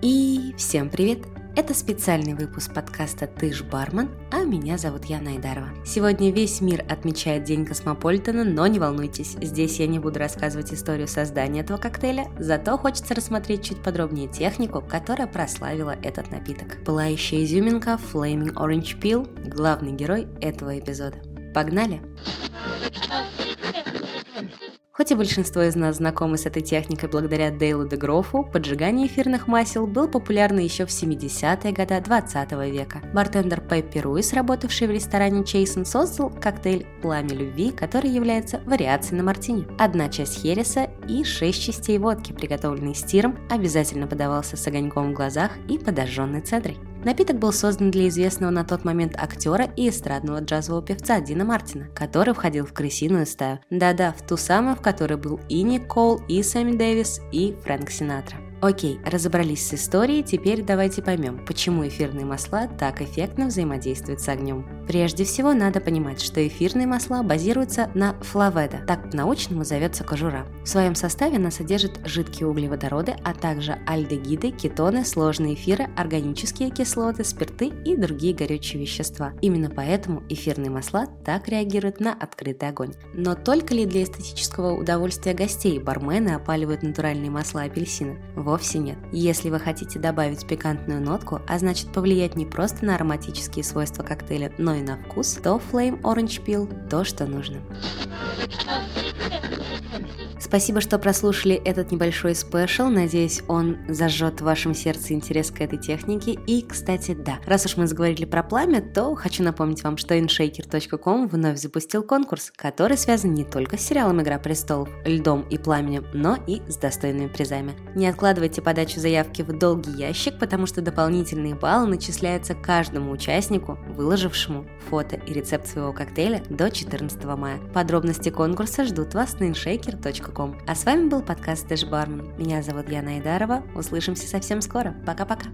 И всем привет! Это специальный выпуск подкаста «Ты ж бармен», а меня зовут Яна Айдарова. Сегодня весь мир отмечает День Космополитена, но не волнуйтесь, здесь я не буду рассказывать историю создания этого коктейля, зато хочется рассмотреть чуть подробнее технику, которая прославила этот напиток. Пылающая изюминка Flaming Orange Peel – главный герой этого эпизода. Погнали! Хоть и большинство из нас знакомы с этой техникой благодаря Дейлу де Грофу, поджигание эфирных масел было популярно еще в 70-е годы 20 века. Бартендер Пай Перуэ, работавший в ресторане Чейсон, создал коктейль «Пламя любви», который является вариацией на мартини. Одна часть хереса и 6 частей водки, приготовленной стиром, обязательно подавался с огоньком в глазах и подожженной цедрой. Напиток был создан для известного на тот момент актера и эстрадного джазового певца Дина Мартина, который входил в крысиную стаю. Да-да, в ту самую, в которой был и Нил Кол, и Сэмми Дэвис, и Фрэнк Синатра. Окей, разобрались с историей, теперь давайте поймем, почему эфирные масла так эффектно взаимодействуют с огнем. Прежде всего, надо понимать, что эфирные масла базируются на флаведа, так по-научному зовется кожура. В своем составе она содержит жидкие углеводороды, а также альдегиды, кетоны, сложные эфиры, органические кислоты, спирты и другие горючие вещества. Именно поэтому эфирные масла так реагируют на открытый огонь. Но только ли для эстетического удовольствия гостей бармены опаливают натуральные масла апельсина? Вовсе нет. Если вы хотите добавить пикантную нотку, а значит повлиять не просто на ароматические свойства коктейля, но и на вкус, то Flame Orange Peel – то, что нужно. Спасибо, что прослушали этот небольшой спешл, надеюсь, он зажжет в вашем сердце интерес к этой технике. И, кстати, да, раз уж мы заговорили про пламя, то хочу напомнить вам, что InShaker.com вновь запустил конкурс, который связан не только с сериалом «Игра престолов», льдом и пламенем, но и с достойными призами. Не откладывайте подачу заявки в долгий ящик, потому что дополнительные баллы начисляются каждому участнику, выложившему фото и рецепт своего коктейля до 14 мая. Подробности конкурса ждут вас на InShaker.com. А с вами был подкаст DashBarmen. Меня зовут Яна Айдарова. Услышимся совсем скоро. Пока-пока.